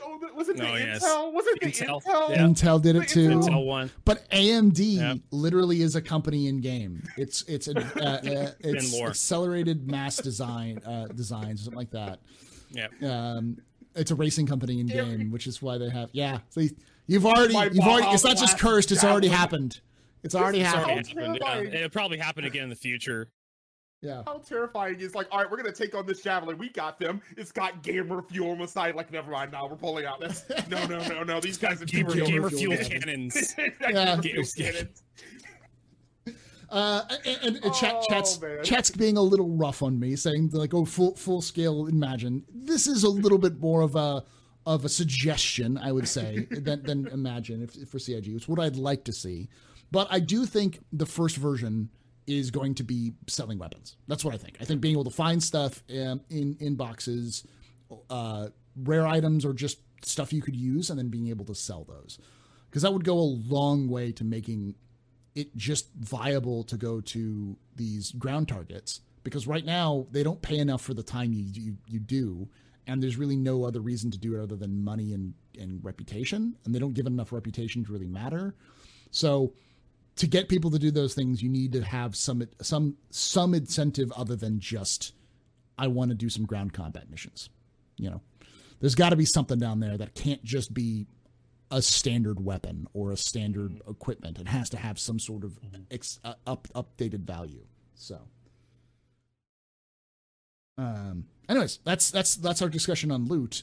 Oh, wasn't Intel? Wasn't Intel? Intel did it too. Intel won. But AMD literally is a company in game. It's accelerated mass design designs, something like that. Yeah. It's a racing company in game, which is why they have So you've already. It's not just cursed. It's already happened. It'll probably happen again in the future. Yeah. How terrifying is, like, all right, we're going to take on this Javelin. We got them. It's got gamer fuel on the side. Like, never mind. Now we're pulling out. That's, no. These guys are gamer fuel cannons. Gamer fuel cannons. And chat's being a little rough on me, saying, like, full scale, imagine. This is a little bit more of a suggestion, I would say, than imagine if for CIG. It's what I'd like to see. But I do think the first version is going to be selling weapons. That's what I think. I think being able to find stuff in boxes, rare items, or just stuff you could use, and then being able to sell those. Because that would go a long way to making it just viable to go to these ground targets. Because right now, they don't pay enough for the time you do, and there's really no other reason to do it other than money and reputation, and they don't give enough reputation to really matter. So to get people to do those things, you need to have some incentive other than just, I want to do some ground combat missions. You know, there's got to be something down there that can't just be a standard weapon or a standard equipment. It has to have some sort of updated value. So, anyways, that's our discussion on loot.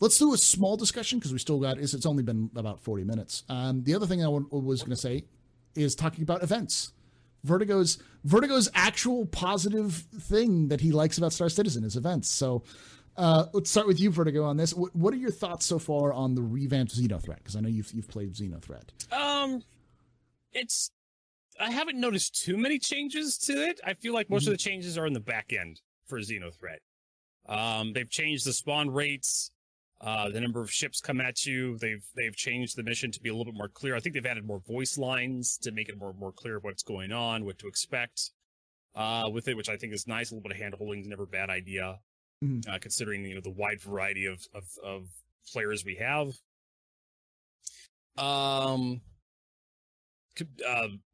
Let's do a small discussion because we still got. It's only been about 40 minutes. The other thing I was going to say is talking about events. Vertigo's actual positive thing that he likes about Star Citizen is events. So let's start with you, Vertigo, on this. What are your thoughts so far on the revamped Xenothreat? Because I know you've played Xenothreat. I haven't noticed too many changes to it. I feel like most of the changes are in the back end for Xenothreat. They've changed the spawn rates. The number of ships come at you. They've changed the mission to be a little bit more clear. I think they've added more voice lines to make it more clear what's going on, what to expect with it, which I think is nice. A little bit of hand-holding is never a bad idea, considering the wide variety of players we have.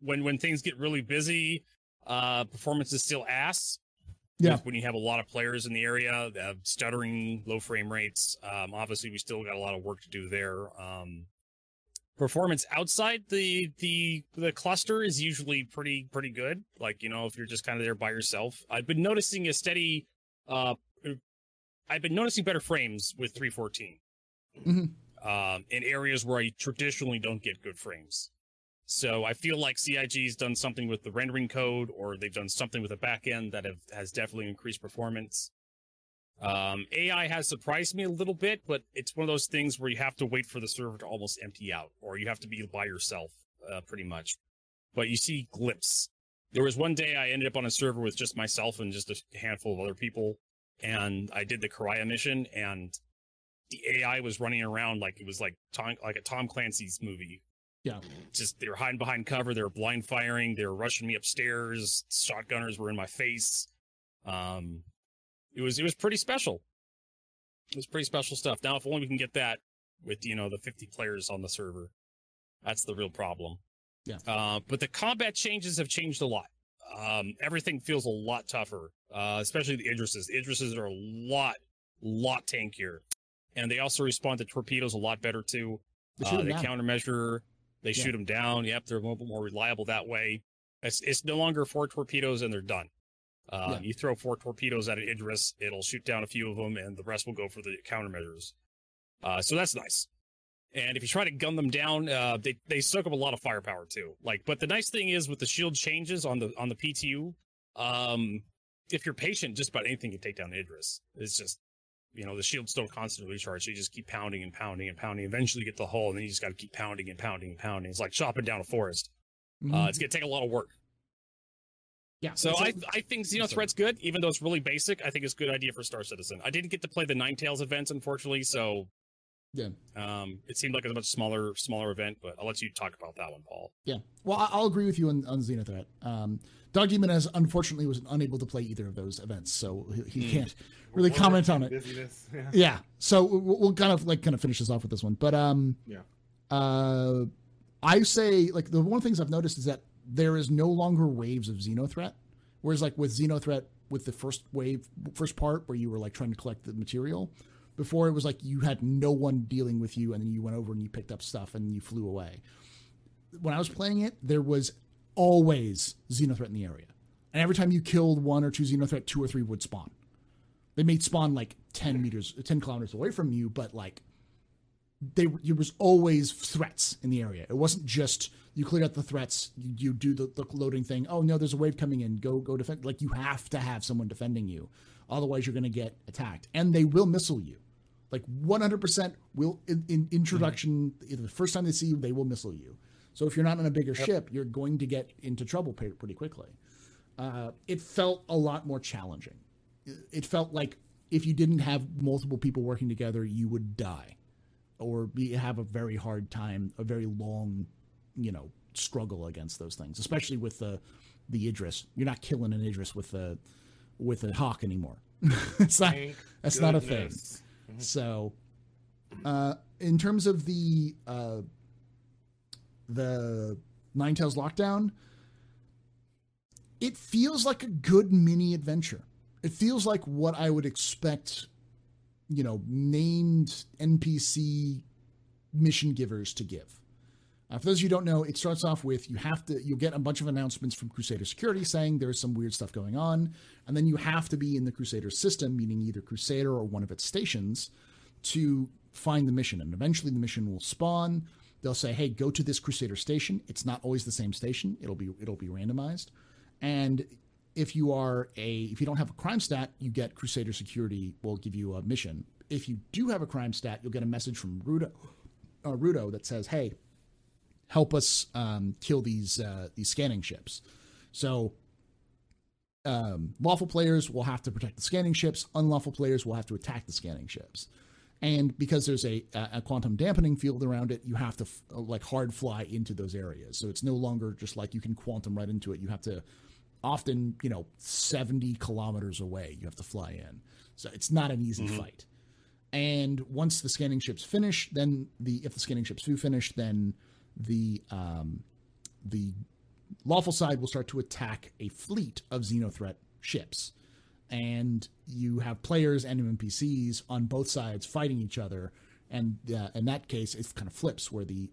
When things get really busy, performance is still ass. Yeah. When you have a lot of players in the area, stuttering, low frame rates. Obviously, we still got a lot of work to do there. Performance outside the cluster is usually pretty good. Like, if you're just kind of there by yourself. I've been noticing better frames with 314 in areas where I traditionally don't get good frames. So I feel like CIG's done something with the rendering code, or they've done something with the back end that has definitely increased performance. AI has surprised me a little bit, but it's one of those things where you have to wait for the server to almost empty out, or you have to be by yourself pretty much. But you see glimpses. There was one day I ended up on a server with just myself and just a handful of other people, and I did the Karaya mission, and the AI was running around like it was like a Tom Clancy's movie. Yeah, just they were hiding behind cover. They were blind firing. They were rushing me upstairs. Shotgunners were in my face. It was pretty special. It's pretty special stuff. Now, if only we can get that with, you know, the 50 players on the server. That's the real problem. Yeah. But the combat changes have changed a lot. Everything feels a lot tougher, especially the Idrises. Idrises are a lot tankier. And they also respond to torpedoes a lot better, too. They countermeasure. They shoot them down. Yep, they're a little bit more reliable that way. It's no longer 4 torpedoes and they're done. You throw 4 torpedoes at an Idris, it'll shoot down a few of them, and the rest will go for the countermeasures. So that's nice. And if you try to gun them down, they soak up a lot of firepower too. But the nice thing is with the shield changes on the PTU, if you're patient, just about anything can take down Idris. It's just, you know, the shield's still constantly recharged, so you just keep pounding and pounding and pounding. Eventually you get the hull, and then you just got to keep pounding and pounding and pounding. It's like chopping down a forest. It's going to take a lot of work. Yeah. So I think Xenothreat's good, even though it's really basic. I think it's a good idea for Star Citizen. I didn't get to play the Nine Tails events, unfortunately, so yeah. It seemed like a much smaller event, but I'll let you talk about that one, Paul. Yeah. Well, I'll agree with you on Xenothreat. Dog Demon unfortunately was unable to play either of those events, so he can't really comment on it. Busyness. Yeah. So we'll kind of finish this off with this one, but I say the one of the things I've noticed is that there is no longer waves of Xenothreat. Whereas with Xenothreat, with the first part where you were trying to collect the material, before it was you had no one dealing with you and then you went over and you picked up stuff and you flew away. When I was playing it, there was always Xenothreat in the area. And every time you killed 1 or 2 Xenothreat, 2 or 3 would spawn. They made spawn 10 kilometers away from you, but there was always threats in the area. It wasn't just you clear out the threats, you do the loading thing. Oh no, there's a wave coming in. Go defend. You have to have someone defending you, otherwise you're going to get attacked. And they will missile you, 100% will in introduction. Mm-hmm. The first time they see you, they will missile you. So if you're not on a bigger ship, you're going to get into trouble pretty quickly. It felt a lot more challenging. It felt like if you didn't have multiple people working together, you would die. Or have a very hard time, a very long, struggle against those things. Especially with the Idris, you're not killing an Idris with a hawk anymore. That's not a thing. So, in terms of the Ninetales Lockdown, it feels like a good mini adventure. It feels like what I would expect. Named NPC mission givers to give. For those of you who don't know, it starts off with you get a bunch of announcements from Crusader Security saying there's some weird stuff going on, and then you have to be in the Crusader system, meaning either Crusader or one of its stations, to find the mission. And eventually the mission will spawn. They'll say, hey, go to this Crusader station. It's not always the same station. It'll be randomized. And if you don't have a crime stat, you get Crusader Security will give you a mission. If you do have a crime stat, you'll get a message from Ruto that says, "Hey, help us kill these scanning ships." So, lawful players will have to protect the scanning ships. Unlawful players will have to attack the scanning ships. And because there's a quantum dampening field around it, you have to hard fly into those areas. So it's no longer just you can quantum right into it. You have to. Often, 70 kilometers away, you have to fly in. So it's not an easy fight. And once the scanning ships finish, then if the scanning ships do finish, then the lawful side will start to attack a fleet of Xenothreat ships. And you have players and NPCs on both sides fighting each other. And in that case, it kind of flips where the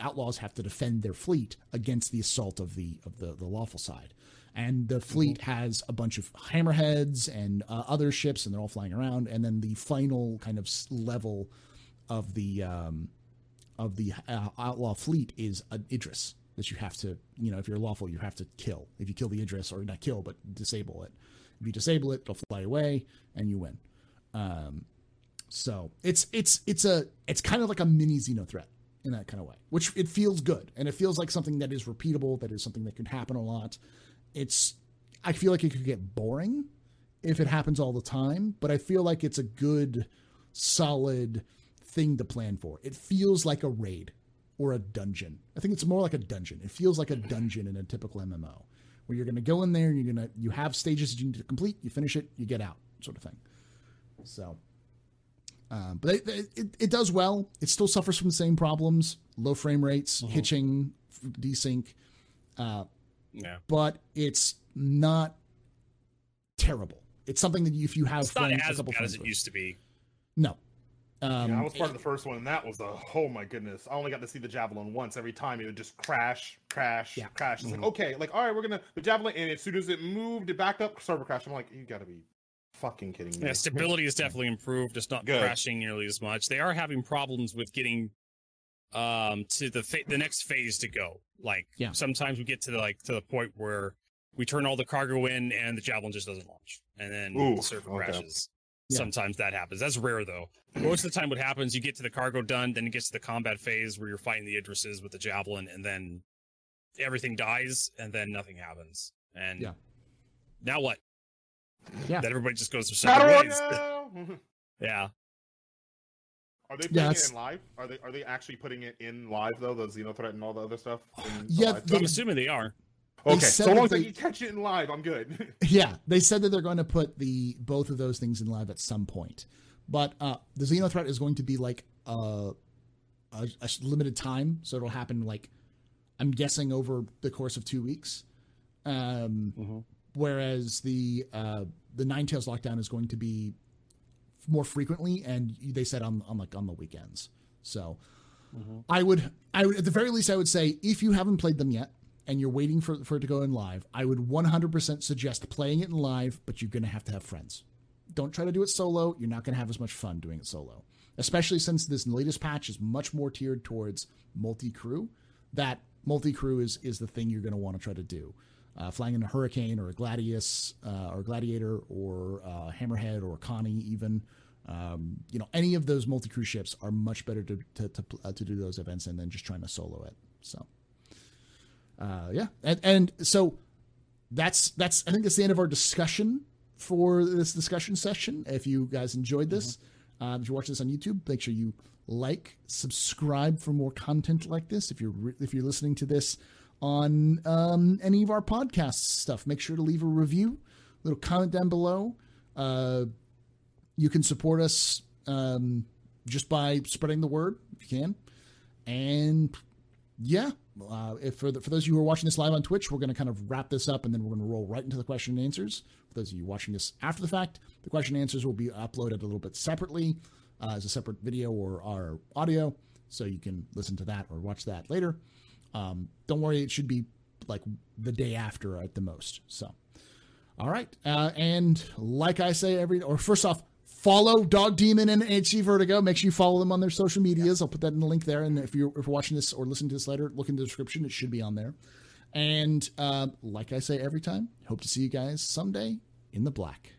outlaws have to defend their fleet against the assault of the lawful side. And the fleet has a bunch of hammerheads and other ships, and they're all flying around. And then the final kind of level of the outlaw fleet is an Idris that you have to, if you're lawful, you have to kill. If you kill the Idris, or not kill, but disable it. If you disable it, it'll fly away, and you win. So it's kind of like a mini Xenothreat in that kind of way, which it feels good, and it feels like something that is repeatable, that is something that can happen a lot. I feel like it could get boring if it happens all the time, but I feel like it's a good, solid thing to plan for. It feels like a raid or a dungeon. I think it's more like a dungeon. It feels like a dungeon in a typical MMO, where you're going to go in there and you have stages that you need to complete, you finish it, you get out, sort of thing. So But it does well. It still suffers from the same problems: low frame rates, hitching, desync. But it's not terrible. It's something that if you have, it's not as bad as it used to be. No. I was part of the first one, and that was a, oh my goodness. I only got to see the Javelin once. Every time it would just crash. It's like, okay, like, all right, we're going to, the Javelin, and as soon as it moved, it backed up, server crashed. I'm like, you got to be fucking kidding me. Yeah, stability is definitely improved. It's not crashing nearly as much. They are having problems with getting to the next phase to go. Like, sometimes we get to the point where we turn all the cargo in, and the Javelin just doesn't launch. And then the server crashes. Yeah. Sometimes that happens. That's rare, though. Most of the time what happens, you get to the cargo done, then it gets to the combat phase where you're fighting the Idrises with the Javelin, and then everything dies, and then nothing happens. And now what? Yeah. Then everybody just goes to separate ways. Yeah. Are they putting it in live? Are they actually putting it in live, though, the Xenothreat and all the other stuff? I'm assuming they are. Okay, so long as you catch it in live, I'm good. Yeah, they said that they're going to put both of those things in live at some point. But the Xenothreat is going to be like a limited time, so it'll happen like, I'm guessing, over the course of 2 weeks. Whereas the Nine Tails lockdown is going to be more frequently, and they said on the weekends. So I would at the very least, I would say, if you haven't played them yet, and you're waiting for it to go in live, I would 100% suggest playing it in live, but you're going to have friends. Don't try to do it solo. You're not going to have as much fun doing it solo, especially since this latest patch is much more tiered towards multi-crew. That multi-crew is the thing you're going to want to try to do. Flying in a Hurricane or a Gladius or Gladiator or Hammerhead or Connie even. Any of those multi-crew ships are much better to do those events and then just trying to solo it. So... And so that's I think that's the end of our discussion for this discussion session. If you guys enjoyed this, if you're watching this on YouTube, make sure you like, subscribe for more content like this. If you're listening to this on any of our podcast stuff, make sure to leave a review, a little comment down below. You can support us just by spreading the word if you can, and for those of you who are watching this live on Twitch, we're going to kind of wrap this up, and then we're going to roll right into the question and answers. For those of you watching this after the fact, the question and answers will be uploaded a little bit separately as a separate video or our audio, so you can listen to that or watch that later. Don't worry, it should be like the day after at the most. So, all right. And like I say, first off, follow Dog Demon and HC Vertigo. Make sure you follow them on their social medias. I'll put that in the link there. And if you're watching this or listening to this later, look in the description. It should be on there. And like I say every time, hope to see you guys someday in the black.